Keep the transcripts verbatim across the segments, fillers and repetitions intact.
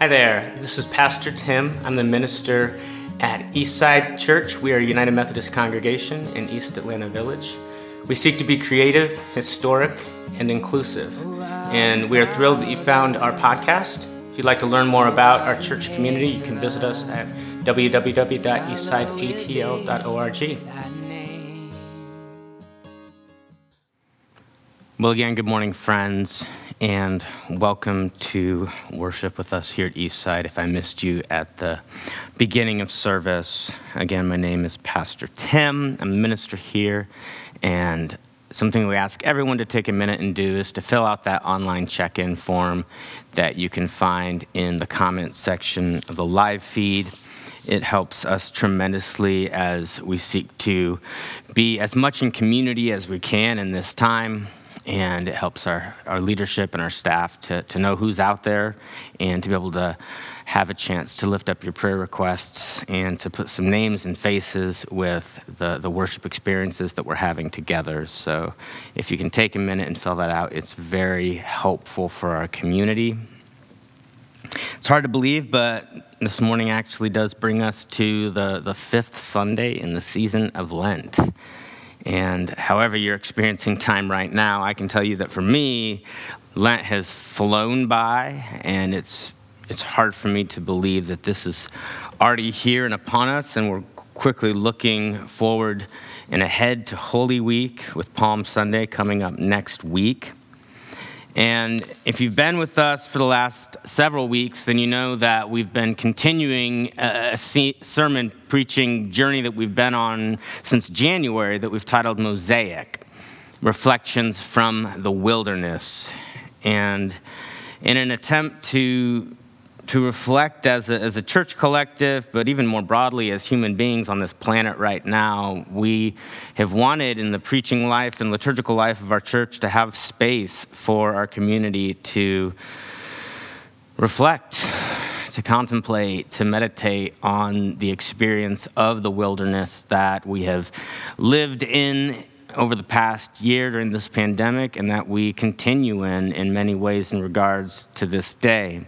Hi there, this is Pastor Tim. I'm the minister at Eastside Church. We are a United Methodist congregation in East Atlanta Village. We seek to be creative, historic, and inclusive. And we are thrilled that you found our podcast. If you'd like to learn more about our church community, you can visit us at w w w dot eastside a t l dot org. Well, again, good morning, friends. And welcome to worship with us here at Eastside. If I missed you at the beginning of service, again, my name is Pastor Tim. I'm a minister here. And something we ask everyone to take a minute and do is to fill out that online check-in form that you can find in the comment section of the live feed. It helps us tremendously as we seek to be as much in community as we can in this time. And it helps our, our leadership and our staff to, to know who's out there and to be able to have a chance to lift up your prayer requests and to put some names and faces with the, the worship experiences that we're having together. So if you can take a minute and fill that out, it's very helpful for our community. It's hard to believe, but this morning actually does bring us to the, the fifth Sunday in the season of Lent. And however you're experiencing time right now, I can tell you that for me, Lent has flown by, and it's it's hard for me to believe that this is already here and upon us, and we're quickly looking forward and ahead to Holy Week with Palm Sunday coming up next week. And if you've been with us for the last several weeks, then you know that we've been continuing a sermon preaching journey that we've been on since January that we've titled Mosaic, Reflections from the Wilderness. And in an attempt to to reflect as a, as a church collective, but even more broadly as human beings on this planet right now, we have wanted in the preaching life and liturgical life of our church to have space for our community to reflect, to contemplate, to meditate on the experience of the wilderness that we have lived in over the past year during this pandemic and that we continue in in many ways in regards to this day.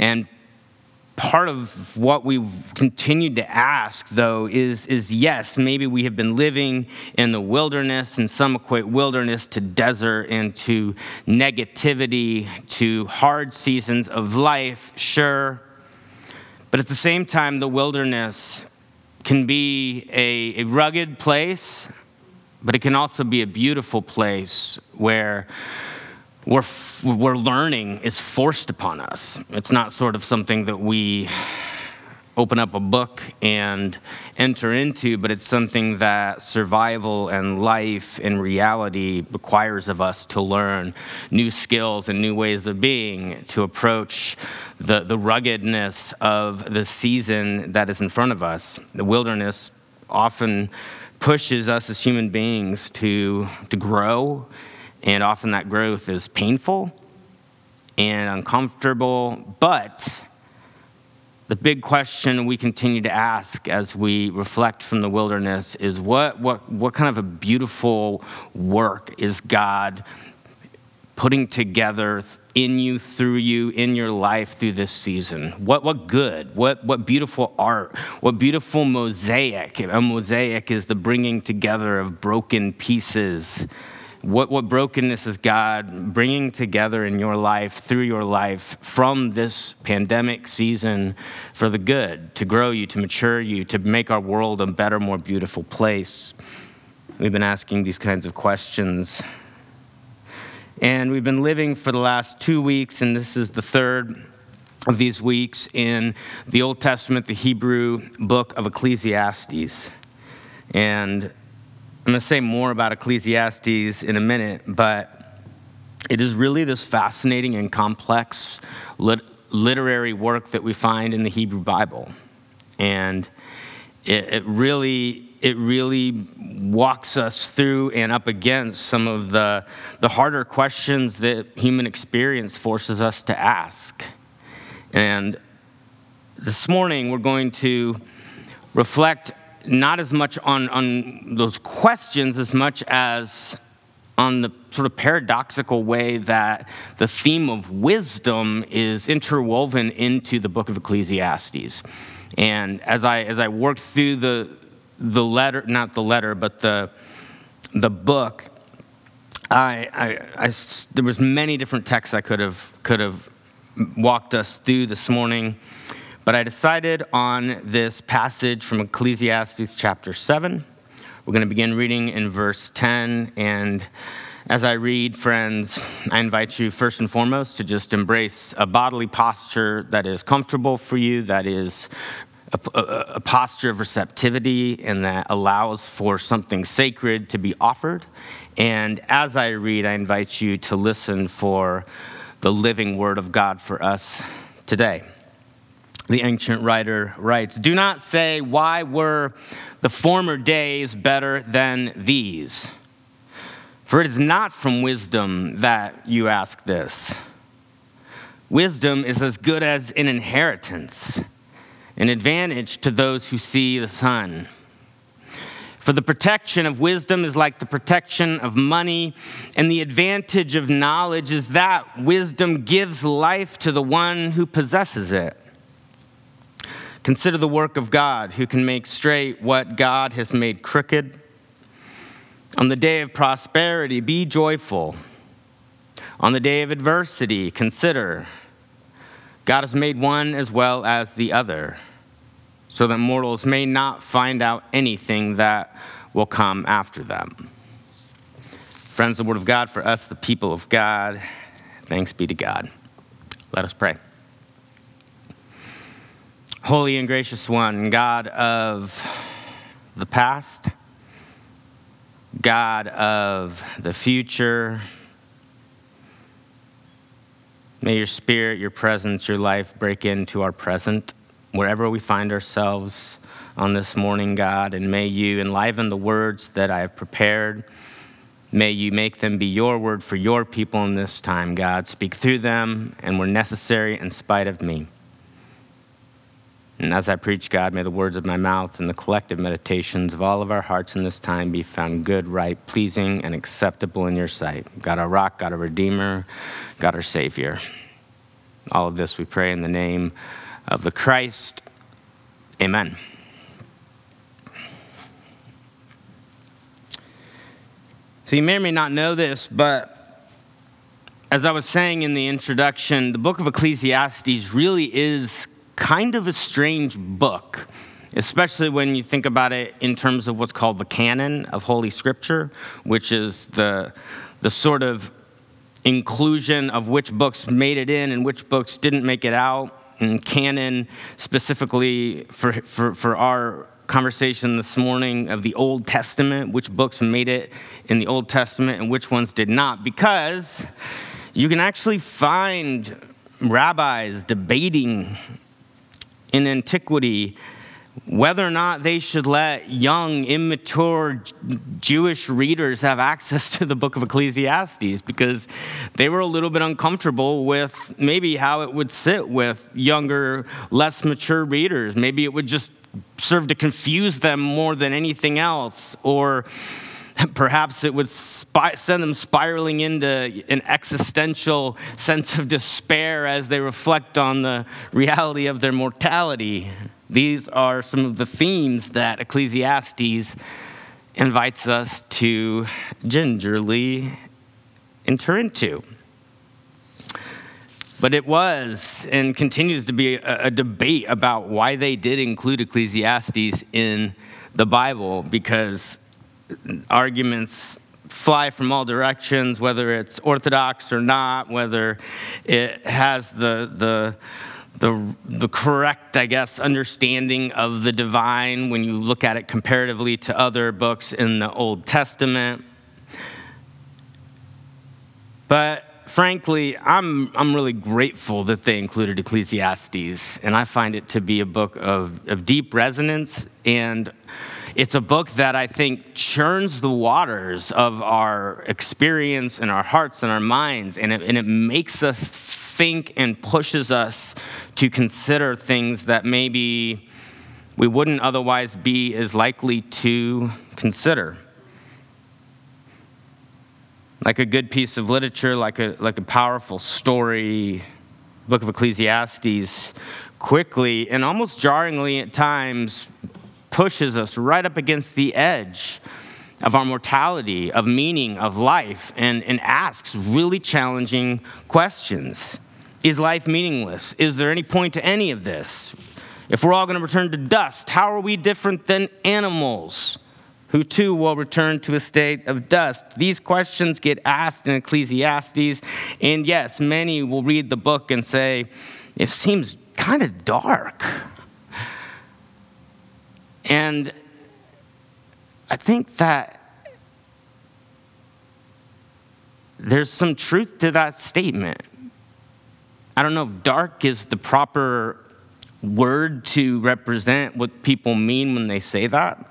And part of what we've continued to ask, though, is, is yes, maybe we have been living in the wilderness, and some equate wilderness to desert and to negativity, to hard seasons of life, sure. But at the same time, the wilderness can be a, a rugged place, but it can also be a beautiful place where We're, we're learning is forced upon us. It's not sort of something that we open up a book and enter into, but it's something that survival and life and reality requires of us to learn new skills and new ways of being, to approach the, the ruggedness of the season that is in front of us. The wilderness often pushes us as human beings to, to grow. And often that growth is painful and uncomfortable. But the big question we continue to ask as we reflect from the wilderness is what what what kind of a beautiful work is God putting together in you, through you, in your life through this season? What what good, what what beautiful art, what beautiful mosaic. A mosaic is the bringing together of broken pieces. What what brokenness is God bringing together in your life, through your life, from this pandemic season for the good, to grow you, to mature you, to make our world a better, more beautiful place? We've been asking these kinds of questions. And we've been living for the last two weeks, and this is the third of these weeks, in the Old Testament, the Hebrew book of Ecclesiastes. And I'm going to say more about Ecclesiastes in a minute, but it is really this fascinating and complex lit- literary work that we find in the Hebrew Bible. And it, it really it really walks us through and up against some of the, the harder questions that human experience forces us to ask. And this morning, we're going to reflect not as much on, on those questions as much as on the sort of paradoxical way that the theme of wisdom is interwoven into the book of Ecclesiastes. And as I as I worked through the the letter, not the letter, but the the book, I, I, I there was many different texts I could have could have walked us through this morning, but I decided on this passage from Ecclesiastes chapter seven. We're going to begin reading in verse ten, and as I read, friends, I invite you first and foremost to just embrace a bodily posture that is comfortable for you, that is a, a, a posture of receptivity, and that allows for something sacred to be offered. And as I read, I invite you to listen for the living word of God for us today. The ancient writer writes, "Do not say, why were the former days better than these? For it is not from wisdom that you ask this. Wisdom is as good as an inheritance, an advantage to those who see the sun. For the protection of wisdom is like the protection of money, and the advantage of knowledge is that wisdom gives life to the one who possesses it. Consider the work of God, who can make straight what God has made crooked. On the day of prosperity, be joyful. On the day of adversity, consider. God has made one as well as the other, so that mortals may not find out anything that will come after them." Friends, the word of God for us, the people of God. Thanks be to God. Let us pray. Holy and gracious one, God of the past, God of the future, may your spirit, your presence, your life break into our present, wherever we find ourselves on this morning, God, and may you enliven the words that I have prepared. May you make them be your word for your people in this time, God. Speak through them, and where necessary, in spite of me. And as I preach, God, may the words of my mouth and the collective meditations of all of our hearts in this time be found good, right, pleasing, and acceptable in your sight. God, our rock, God, our redeemer, God, our savior. All of this we pray in the name of the Christ. Amen. So you may or may not know this, but as I was saying in the introduction, the book of Ecclesiastes really is kind of a strange book, especially when you think about it in terms of what's called the canon of Holy Scripture, which is the the sort of inclusion of which books made it in and which books didn't make it out. And canon, specifically for, for, for our conversation this morning of the Old Testament, which books made it in the Old Testament and which ones did not, because you can actually find rabbis debating in antiquity whether or not they should let young, immature Jewish readers have access to the book of Ecclesiastes, because they were a little bit uncomfortable with maybe how it would sit with younger, less mature readers. Maybe it would just serve to confuse them more than anything else, or perhaps it would spy, send them spiraling into an existential sense of despair as they reflect on the reality of their mortality. These are some of the themes that Ecclesiastes invites us to gingerly enter into. But it was and continues to be a, a debate about why they did include Ecclesiastes in the Bible, because arguments fly from all directions, whether it's orthodox or not, whether it has the the the the correct, I guess, understanding of the divine when you look at it comparatively to other books in the Old Testament. But frankly, I'm I'm really grateful that they included Ecclesiastes, and I find it to be a book of, of deep resonance, and it's a book that I think churns the waters of our experience and our hearts and our minds, and it, and it makes us think and pushes us to consider things that maybe we wouldn't otherwise be as likely to consider. Like a good piece of literature, like a like a powerful story, book of Ecclesiastes, quickly and almost jarringly at times pushes us right up against the edge of our mortality, of meaning, of life, and, and asks really challenging questions. Is life meaningless? Is there any point to any of this? If we're all going to return to dust, how are we different than animals, who too will return to a state of dust? These questions get asked in Ecclesiastes, and yes, many will read the book and say, it seems kind of dark. And I think that there's some truth to that statement. I don't know if dark is the proper word to represent what people mean when they say that.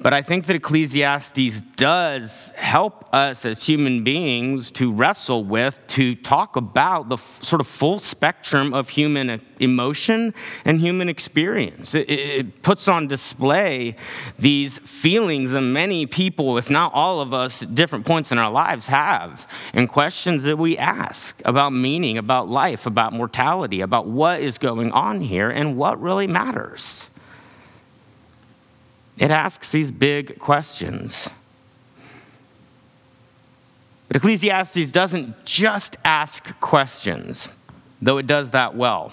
But I think that Ecclesiastes does help us as human beings to wrestle with, to talk about the f- sort of full spectrum of human emotion and human experience. It, it puts on display these feelings that many people, if not all of us, at different points in our lives have, and questions that we ask about meaning, about life, about mortality, about what is going on here and what really matters. It asks these big questions. But Ecclesiastes doesn't just ask questions, though it does that well.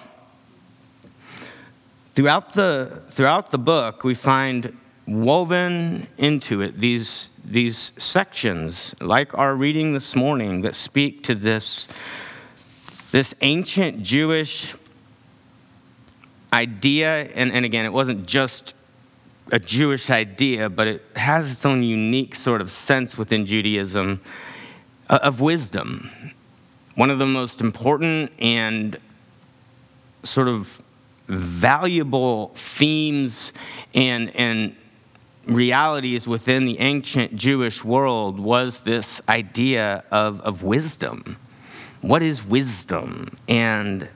Throughout the, throughout the book, we find woven into it these, these sections, like our reading this morning, that speak to this, this ancient Jewish idea. And, and again, it wasn't just a Jewish idea, but it has its own unique sort of sense within Judaism of wisdom. One of the most important and sort of valuable themes and, and realities within the ancient Jewish world was this idea of, of wisdom. What is wisdom? And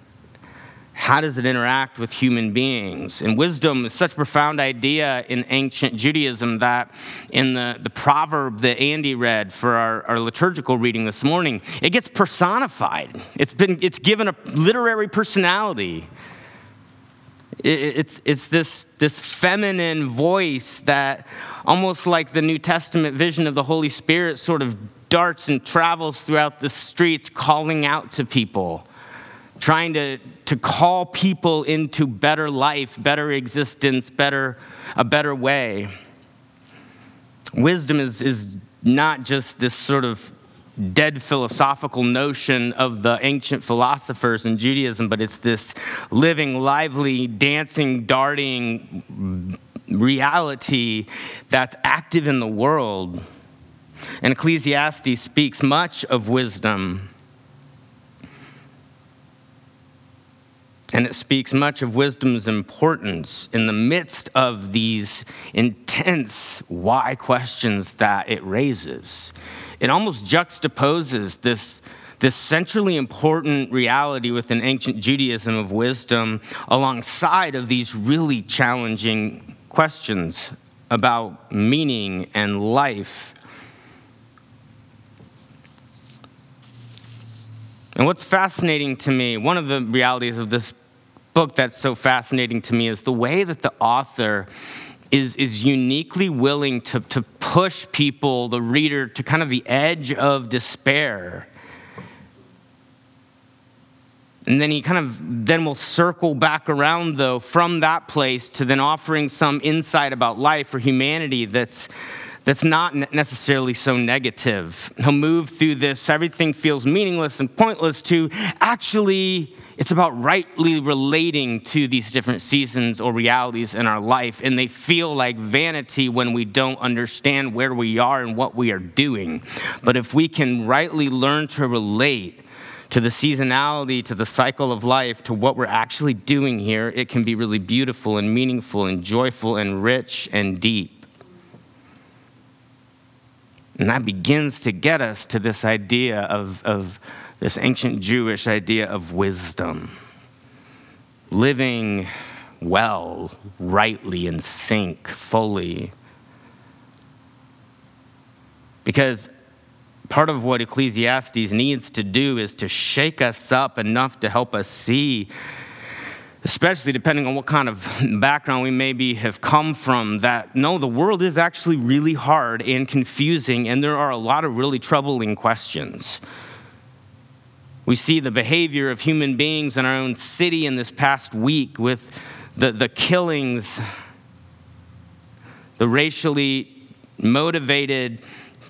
how does it interact with human beings? And wisdom is such a profound idea in ancient Judaism that in the, the proverb that Andy read for our, our liturgical reading this morning, it gets personified. It's been it's given a literary personality. It, it's it's this this feminine voice that, almost like the New Testament vision of the Holy Spirit, sort of darts and travels throughout the streets calling out to people, trying to, to call people into better life, better existence, better a better way. Wisdom is, is not just this sort of dead philosophical notion of the ancient philosophers in Judaism, but it's this living, lively, dancing, darting reality that's active in the world. And Ecclesiastes speaks much of wisdom. And it speaks much of wisdom's importance in the midst of these intense why questions that it raises. It almost juxtaposes this, this centrally important reality within ancient Judaism of wisdom alongside of these really challenging questions about meaning and life. And what's fascinating to me, one of the realities of this book that's so fascinating to me, is the way that the author is is uniquely willing to, to push people, the reader, to kind of the edge of despair. And then he kind of then will circle back around, though, from that place to then offering some insight about life or humanity that's that's not necessarily so negative. He'll move through this, everything feels meaningless and pointless, to actually, it's about rightly relating to these different seasons or realities in our life, and they feel like vanity when we don't understand where we are and what we are doing. But if we can rightly learn to relate to the seasonality, to the cycle of life, to what we're actually doing here, it can be really beautiful and meaningful and joyful and rich and deep. And that begins to get us to this idea of, of this ancient Jewish idea of wisdom. Living well, rightly, in sync, fully. Because part of what Ecclesiastes needs to do is to shake us up enough to help us see, especially depending on what kind of background we maybe have come from, that no, the world is actually really hard and confusing, and there are a lot of really troubling questions. We see the behavior of human beings in our own city in this past week with the, the killings, the racially motivated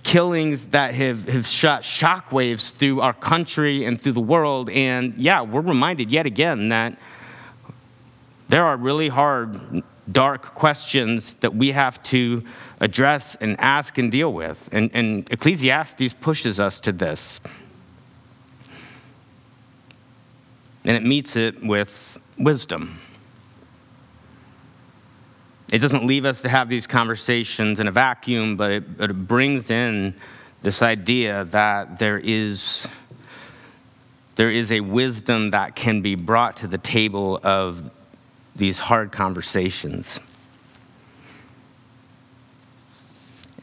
killings that have, have shot shockwaves through our country and through the world. And yeah, we're reminded yet again that there are really hard, dark questions that we have to address and ask and deal with. And, and Ecclesiastes pushes us to this. And it meets it with wisdom. It doesn't leave us to have these conversations in a vacuum, but it, but it brings in this idea that there is there is a wisdom that can be brought to the table of these hard conversations.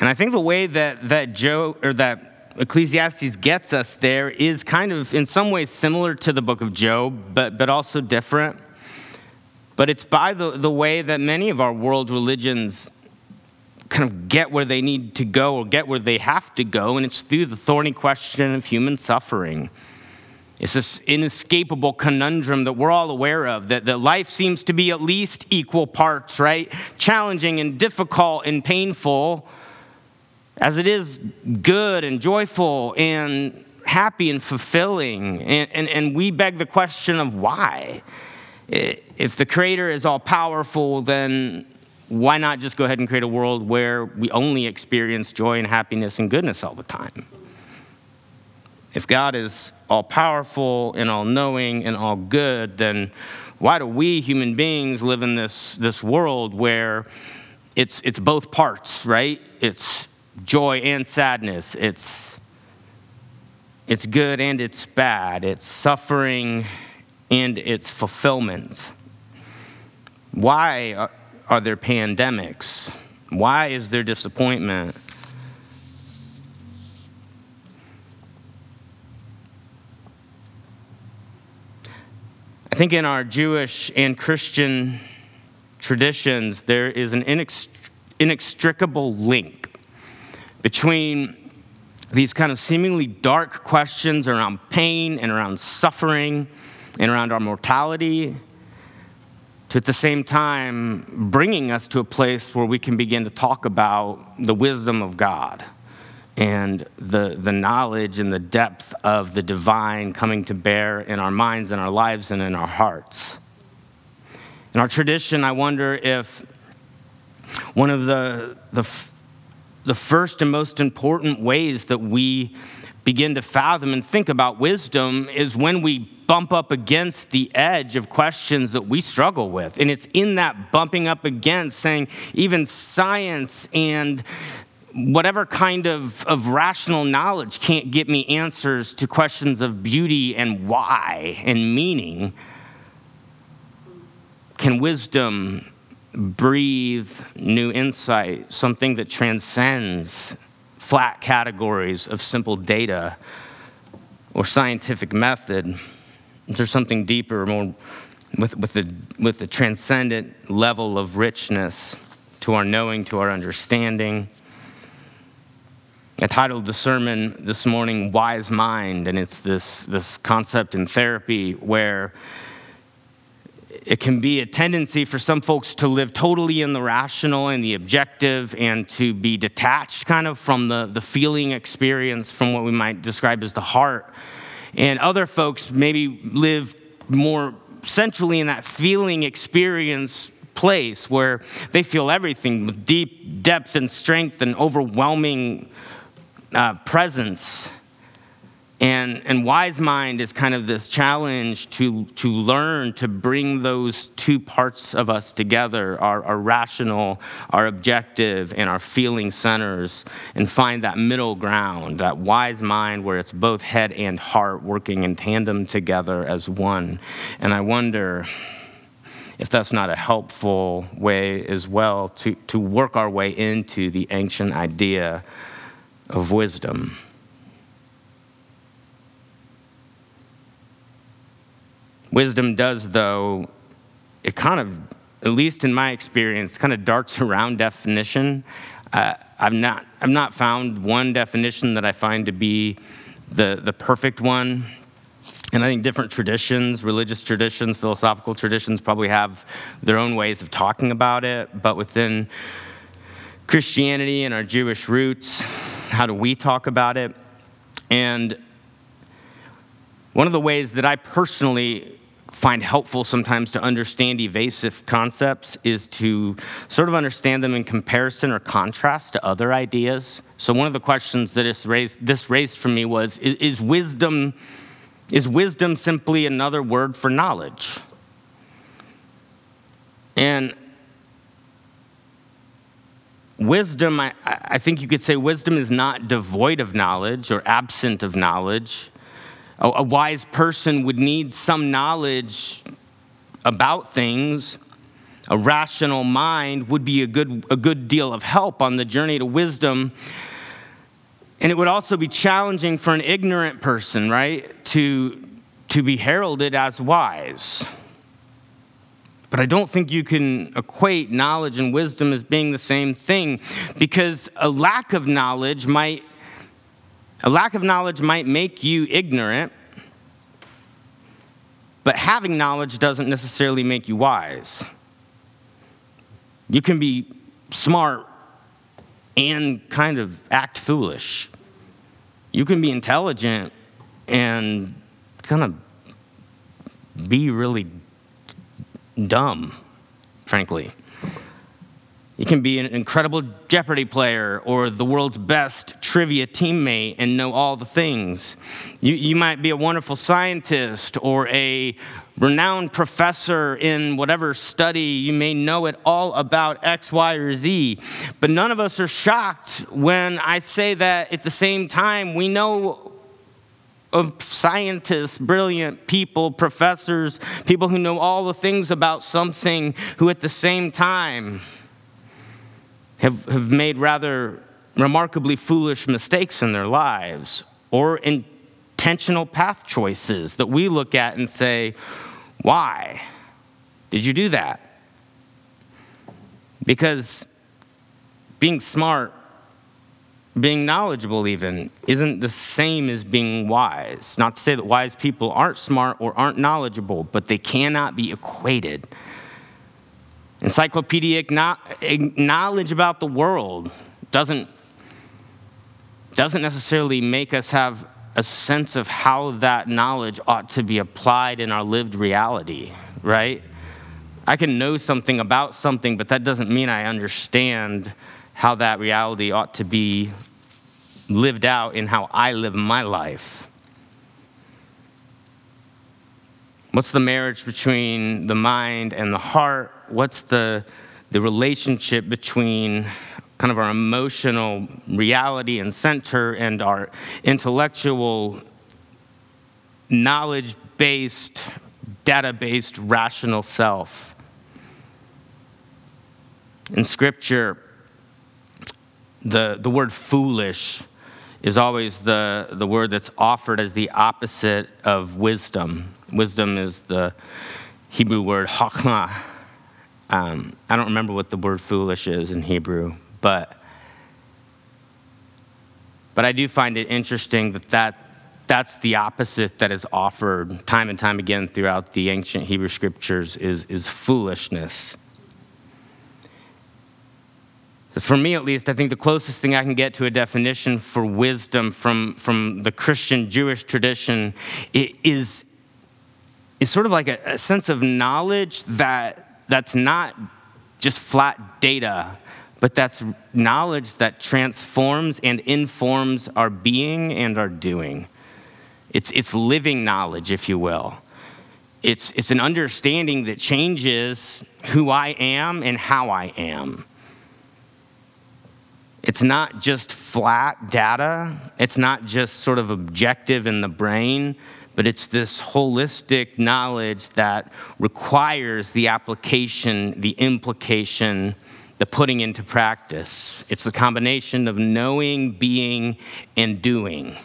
And I think the way that that Joe or that Ecclesiastes gets us there is kind of in some ways similar to the book of Job, but, but also different. But it's by the, the way that many of our world religions kind of get where they need to go or get where they have to go, and it's through the thorny question of human suffering. It's this inescapable conundrum that we're all aware of, that, that life seems to be at least equal parts, right? Challenging and difficult and painful, as it is good and joyful and happy and fulfilling. And, and, and we beg the question of why? If the Creator is all powerful, then why not just go ahead and create a world where we only experience joy and happiness and goodness all the time? If God is all powerful and all knowing and all good, then why do we human beings live in this, this world where it's it's both parts, right? It's joy and sadness. It's it's good and it's bad. It's suffering and it's fulfillment. Why are, are there pandemics? Why is there disappointment? I think in our Jewish and Christian traditions, there is an inext- inextricable link between these kind of seemingly dark questions around pain and around suffering and around our mortality, to at the same time bringing us to a place where we can begin to talk about the wisdom of God and the, the knowledge and the depth of the divine coming to bear in our minds and our lives and in our hearts. In our tradition, I wonder if one of the the The first and most important ways that we begin to fathom and think about wisdom is when we bump up against the edge of questions that we struggle with. And it's in that bumping up against, saying even science and whatever kind of, of rational knowledge can't get me answers to questions of beauty and why and meaning. Can wisdom breathe new insight, something that transcends flat categories of simple data or scientific method? There's something deeper, more with with the with the transcendent level of richness to our knowing, to our understanding. I titled the sermon this morning "Wise Mind," and it's this this concept in therapy where it can be a tendency for some folks to live totally in the rational and the objective and to be detached kind of from the, the feeling experience, from what we might describe as the heart. And other folks maybe live more centrally in that feeling experience place where they feel everything with deep depth and strength and overwhelming uh, presence. And, and Wise Mind is kind of this challenge to, to learn to bring those two parts of us together, our, our rational, our objective, and our feeling centers, and find that middle ground, that wise mind where it's both head and heart working in tandem together as one. And I wonder if that's not a helpful way as well to, to work our way into the ancient idea of wisdom. Wisdom does, though, it kind of, at least in my experience, kind of darts around definition. Uh, I've not I've not found one definition that I find to be the the perfect one. And I think different traditions, religious traditions, philosophical traditions probably have their own ways of talking about it. But within Christianity and our Jewish roots, how do we talk about it? And one of the ways that I personally find helpful sometimes to understand evasive concepts is to sort of understand them in comparison or contrast to other ideas. So one of the questions that is raised, this raised for me was, is wisdom, is wisdom simply another word for knowledge? And wisdom, I, I think you could say wisdom is not devoid of knowledge or absent of knowledge. A wise person would need some knowledge about things. A rational mind would be a good a good deal of help on the journey to wisdom. And it would also be challenging for an ignorant person, right, to, to be heralded as wise. But I don't think you can equate knowledge and wisdom as being the same thing, because a lack of knowledge might A lack of knowledge might make you ignorant, but having knowledge doesn't necessarily make you wise. You can be smart and kind of act foolish. You can be intelligent and kind of be really dumb, frankly. You can be an incredible Jeopardy player or the world's best trivia teammate and know all the things. You, you might be a wonderful scientist or a renowned professor in whatever study. You may know it all about X, Y, or Z. But none of us are shocked when I say that at the same time we know of scientists, brilliant people, professors, people who know all the things about something who at the same time Have, have made rather remarkably foolish mistakes in their lives or intentional path choices that we look at and say, why did you do that? Because being smart, being knowledgeable even, isn't the same as being wise. Not to say that wise people aren't smart or aren't knowledgeable, but they cannot be equated. Encyclopedic knowledge about the world doesn't, doesn't necessarily make us have a sense of how that knowledge ought to be applied in our lived reality, right? I can know something about something, but that doesn't mean I understand how that reality ought to be lived out in how I live my life. What's the marriage between the mind and the heart? What's the the relationship between kind of our emotional reality and center and our intellectual, knowledge-based, data-based, rational self? In Scripture, the, the word foolish is always the, the word that's offered as the opposite of wisdom. Wisdom is the Hebrew word chokmah. Um, I don't remember what the word foolish is in Hebrew, but but I do find it interesting that, that that's the opposite that is offered time and time again throughout the ancient Hebrew scriptures is, is foolishness. So for me, at least, I think the closest thing I can get to a definition for wisdom from, from the Christian Jewish tradition is, is sort of like a, a sense of knowledge that that's not just flat data, but that's knowledge that transforms and informs our being and our doing. It's it's living knowledge, if you will. It's it's an understanding that changes who I am and how I am. It's not just flat data. It's not just sort of objective in the brain, but it's this holistic knowledge that requires the application, the implication, the putting into practice. It's the combination of knowing, being, and doing.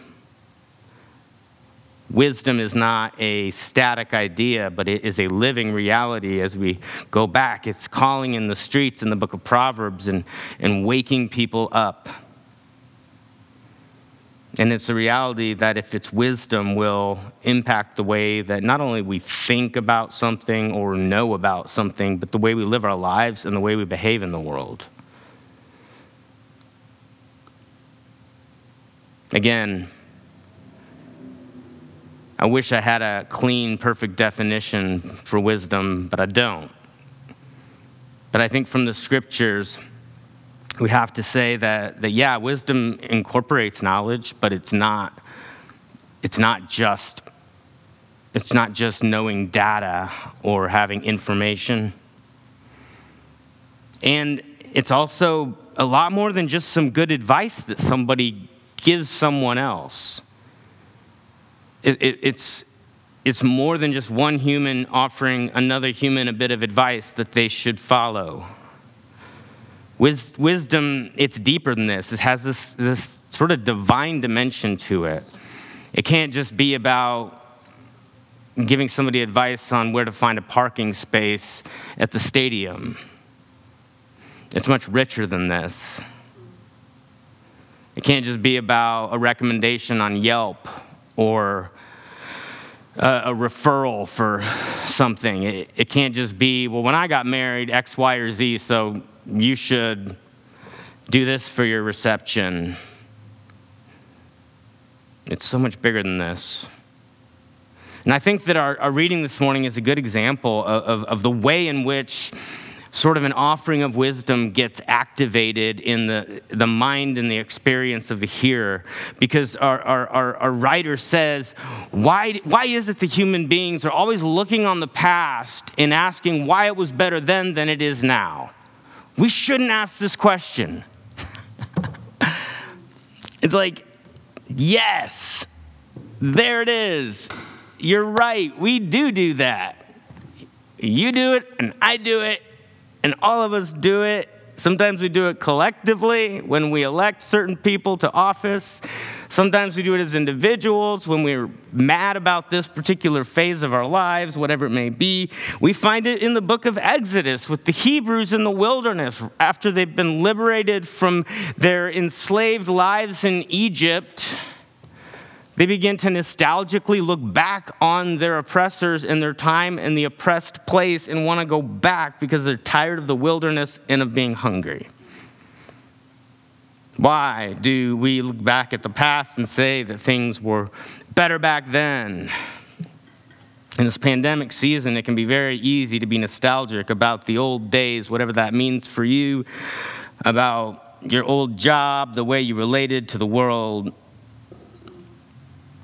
Wisdom is not a static idea, but it is a living reality as we go back. It's calling in the streets in the book of Proverbs and, and waking people up. And it's a reality that if it's wisdom will impact the way that not only we think about something or know about something, but the way we live our lives and the way we behave in the world. Again, I wish I had a clean, perfect definition for wisdom, but I don't. But I think from the scriptures, we have to say that, that yeah, wisdom incorporates knowledge, but it's not, it's not just, it's not just knowing data or having information. And it's also a lot more than just some good advice that somebody gives someone else. It, it, it's, it's more than just one human offering another human a bit of advice that they should follow. Wis- wisdom, it's deeper than this. It has this, this sort of divine dimension to it. It can't just be about giving somebody advice on where to find a parking space at the stadium. It's much richer than this. It can't just be about a recommendation on Yelp or a, a referral for something. It, it can't just be, well, when I got married, X, Y, or Z, so you should do this for your reception. It's so much bigger than this. And I think that our, our reading this morning is a good example of, of, of the way in which sort of an offering of wisdom gets activated in the, the mind and the experience of the hearer. Because our, our, our, our writer says, why, why is it that human beings are always looking on the past and asking why it was better then than it is now? We shouldn't ask this question. It's like, yes, there it is. You're right. We do do that. You do it, and I do it, and all of us do it. Sometimes we do it collectively when we elect certain people to office. Sometimes we do it as individuals when we're mad about this particular phase of our lives, whatever it may be. We find it in the book of Exodus with the Hebrews in the wilderness after they've been liberated from their enslaved lives in Egypt. They begin to nostalgically look back on their oppressors and their time in the oppressed place and want to go back because they're tired of the wilderness and of being hungry. Why do we look back at the past and say that things were better back then? In this pandemic season, it can be very easy to be nostalgic about the old days, whatever that means for you, about your old job, the way you related to the world.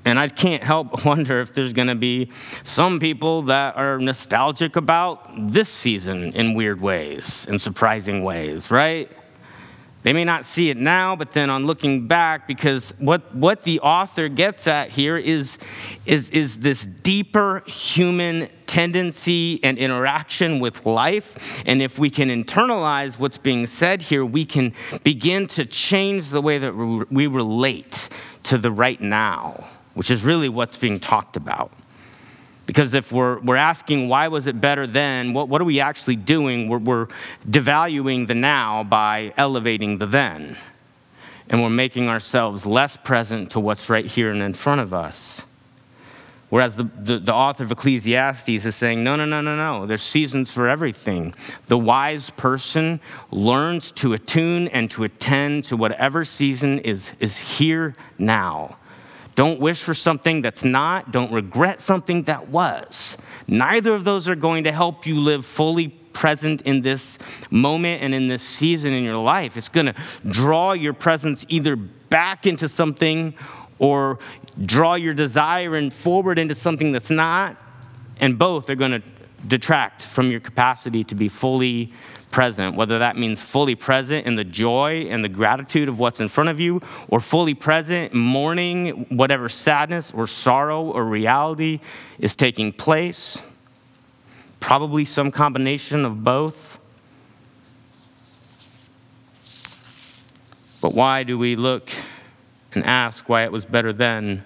And I can't help but wonder if there's going to be some people that are nostalgic about this season in weird ways, in surprising ways, right? They may not see it now, but then on looking back, because what, what the author gets at here is, is, is this deeper human tendency and interaction with life. And if we can internalize what's being said here, we can begin to change the way that we relate to the right now, which is really what's being talked about. Because if we're we're asking why was it better then, what, what are we actually doing? We're, we're devaluing the now by elevating the then. And we're making ourselves less present to what's right here and in front of us. Whereas the, the, the author of Ecclesiastes is saying, no, no, no, no, no. There's seasons for everything. The wise person learns to attune and to attend to whatever season is, is here now. Don't wish for something that's not. Don't regret something that was. Neither of those are going to help you live fully present in this moment and in this season in your life. It's going to draw your presence either back into something or draw your desire and forward into something that's not. And both are going to detract from your capacity to be fully present, whether that means fully present in the joy and the gratitude of what's in front of you, or fully present mourning whatever sadness or sorrow or reality is taking place. Probably some combination of both. But why do we look and ask why it was better then?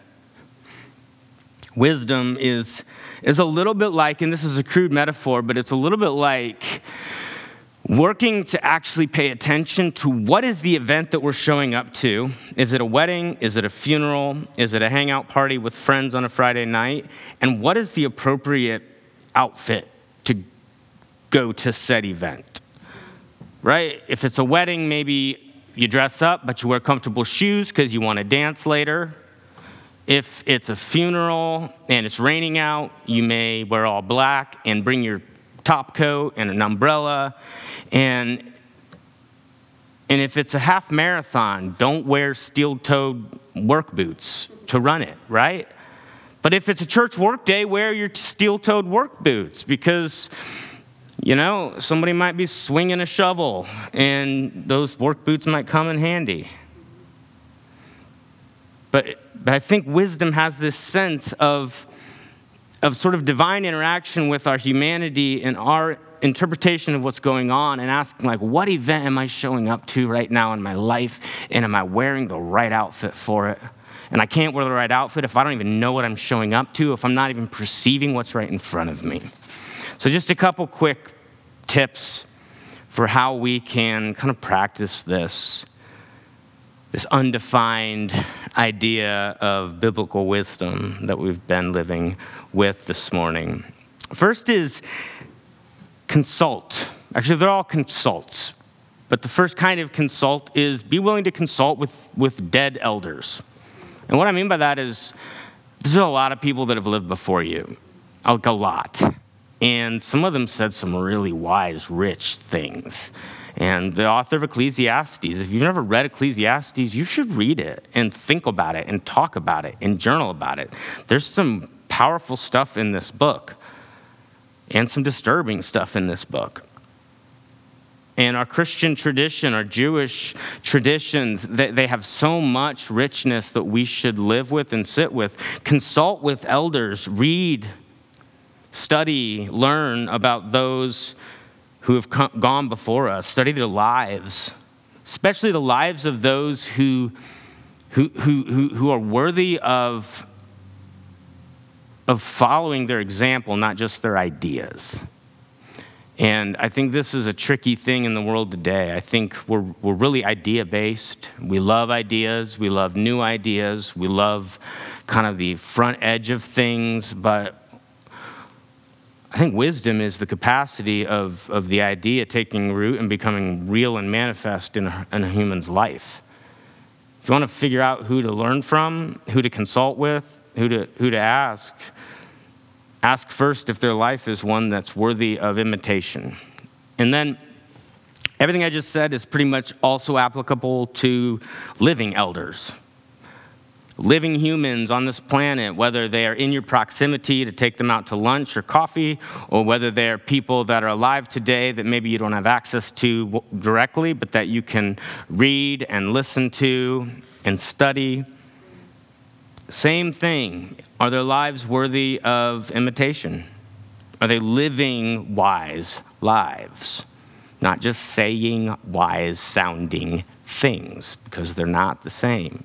Wisdom is is a little bit like, and this is a crude metaphor, but it's a little bit like working to actually pay attention to what is the event that we're showing up to. Is it a wedding? Is it a funeral? Is it a hangout party with friends on a Friday night? And what is the appropriate outfit to go to said event, right? If it's a wedding, maybe you dress up, but you wear comfortable shoes because you want to dance later. If it's a funeral and it's raining out, you may wear all black and bring your top coat and an umbrella, and and if it's a half marathon, don't wear steel-toed work boots to run it, right? But if it's a church work day, wear your steel-toed work boots because, you know, somebody might be swinging a shovel, and those work boots might come in handy. But, but I think wisdom has this sense of of sort of divine interaction with our humanity and our interpretation of what's going on and asking, like, what event am I showing up to right now in my life, and am I wearing the right outfit for it? And I can't wear the right outfit if I don't even know what I'm showing up to, if I'm not even perceiving what's right in front of me. So just a couple quick tips for how we can kind of practice this, this undefined idea of biblical wisdom that we've been living with this morning. First is consult. Actually, they're all consults. But the first kind of consult is be willing to consult with, with dead elders. And what I mean by that is there's a lot of people that have lived before you, like a lot. And some of them said some really wise, rich things. And the author of Ecclesiastes, if you've never read Ecclesiastes, you should read it and think about it and talk about it and journal about it. There's some powerful stuff in this book and some disturbing stuff in this book. And our Christian tradition, our Jewish traditions, they, they have so much richness that we should live with and sit with. Consult with elders, read, study, learn about those who have come, gone before us. Study their lives, especially the lives of those who, who, who, who are worthy of, of following their example, not just their ideas. And I think this is a tricky thing in the world today. I think we're, we're really idea-based. We love ideas. We love new ideas. We love kind of the front edge of things, but I think wisdom is the capacity of, of the idea taking root and becoming real and manifest in a, in a human's life. If you want to figure out who to learn from, who to consult with, who to who to ask, ask first if their life is one that's worthy of imitation. And then everything I just said is pretty much also applicable to living elders. Living humans on this planet, whether they are in your proximity to take them out to lunch or coffee, or whether they are people that are alive today that maybe you don't have access to directly, but that you can read and listen to and study. Same thing. Are their lives worthy of imitation? Are they living wise lives? Not just saying wise-sounding things, because they're not the same.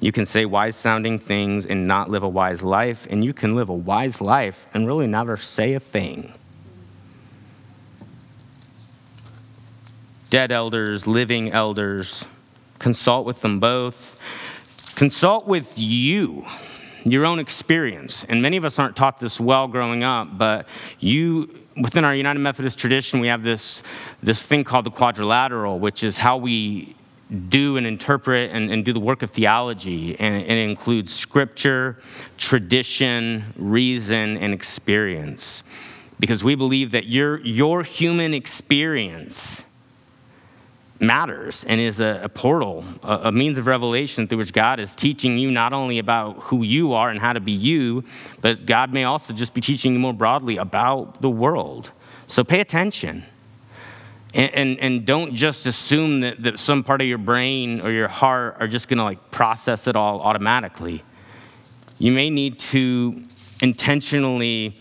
You can say wise-sounding things and not live a wise life, and you can live a wise life and really never say a thing. Dead elders, living elders, consult with them both. Consult with you, your own experience. And many of us aren't taught this well growing up, but you... within our United Methodist tradition, we have this, this thing called the quadrilateral, which is how we do and interpret and, and do the work of theology, and, and it includes scripture, tradition, reason, and experience, because we believe that your your human experience matters and is a, a portal, a, a means of revelation through which God is teaching you not only about who you are and how to be you, but God may also just be teaching you more broadly about the world. So pay attention. And, and and don't just assume that, that some part of your brain or your heart are just going to like process it all automatically. You may need to intentionally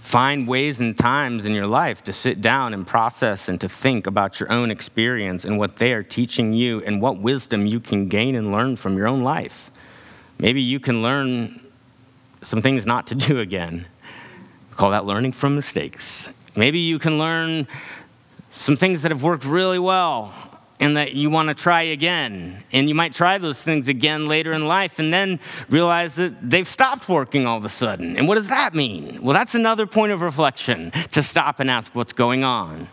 find ways and times in your life to sit down and process and to think about your own experience and what they are teaching you and what wisdom you can gain and learn from your own life. Maybe you can learn some things not to do again. We call that learning from mistakes. Maybe you can learn some things that have worked really well and that you want to try again. And you might try those things again later in life and then realize that they've stopped working all of a sudden. And what does that mean? Well, that's another point of reflection, to stop and ask what's going on.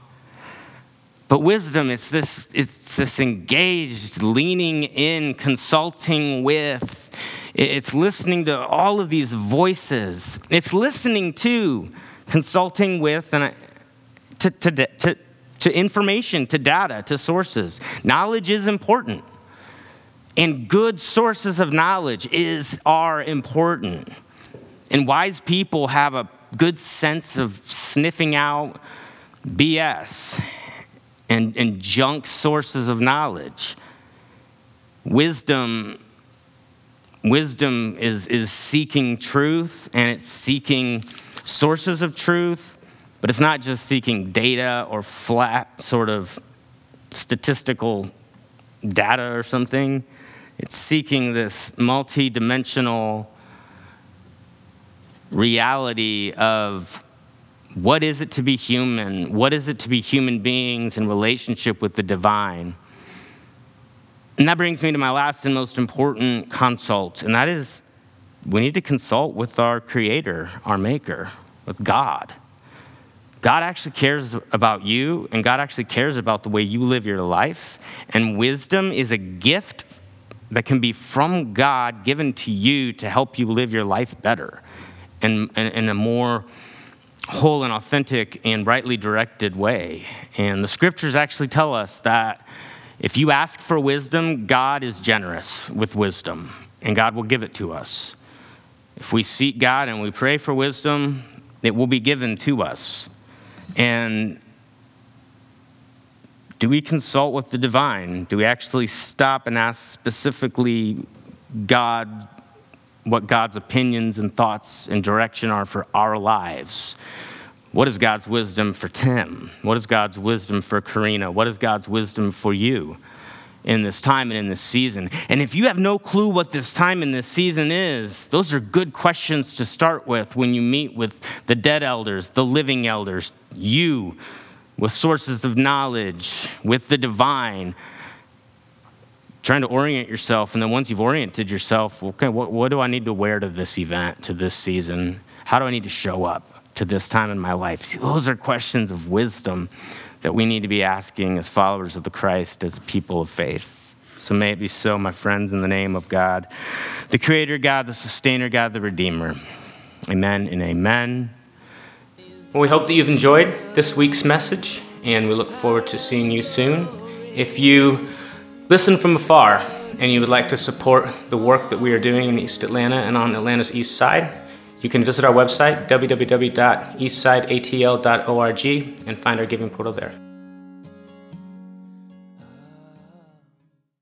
But wisdom, it's this, it's this engaged, leaning in, consulting with. It's listening to all of these voices. It's listening to, consulting with, and I, to, to, to, to information, to data, to sources. Knowledge is important. And good sources of knowledge is are important. And wise people have a good sense of sniffing out B S and, and junk sources of knowledge. Wisdom, wisdom is, is seeking truth, and it's seeking sources of truth. But it's not just seeking data or flat sort of statistical data or something. It's seeking this multi-dimensional reality of what is it to be human? What is it to be human beings in relationship with the divine? And that brings me to my last and most important consult, and that is we need to consult with our Creator, our Maker, with God. God actually cares about you, and God actually cares about the way you live your life. And wisdom is a gift that can be from God given to you to help you live your life better and in a more whole and authentic and rightly directed way. And the scriptures actually tell us that if you ask for wisdom, God is generous with wisdom, and God will give it to us. If we seek God and we pray for wisdom, it will be given to us. And do we consult with the divine? Do we actually stop and ask specifically God what God's opinions and thoughts and direction are for our lives? What is God's wisdom for Tim? What is God's wisdom for Karina? What is God's wisdom for you in this time and in this season? And if you have no clue what this time and this season is, those are good questions to start with when you meet with the dead elders, the living elders, you, with sources of knowledge, with the divine, trying to orient yourself. And then once you've oriented yourself, okay, what, what do I need to wear to this event, to this season? How do I need to show up to this time in my life? See, those are questions of wisdom that we need to be asking as followers of the Christ, as people of faith. So may it be so, my friends, in the name of God, the Creator God, the Sustainer God, the Redeemer. Amen and amen. Well, we hope that you've enjoyed this week's message, and we look forward to seeing you soon. If you listen from afar and you would like to support the work that we are doing in East Atlanta and on Atlanta's East Side, you can visit our website, w w w dot eastside a t l dot org, and find our giving portal there.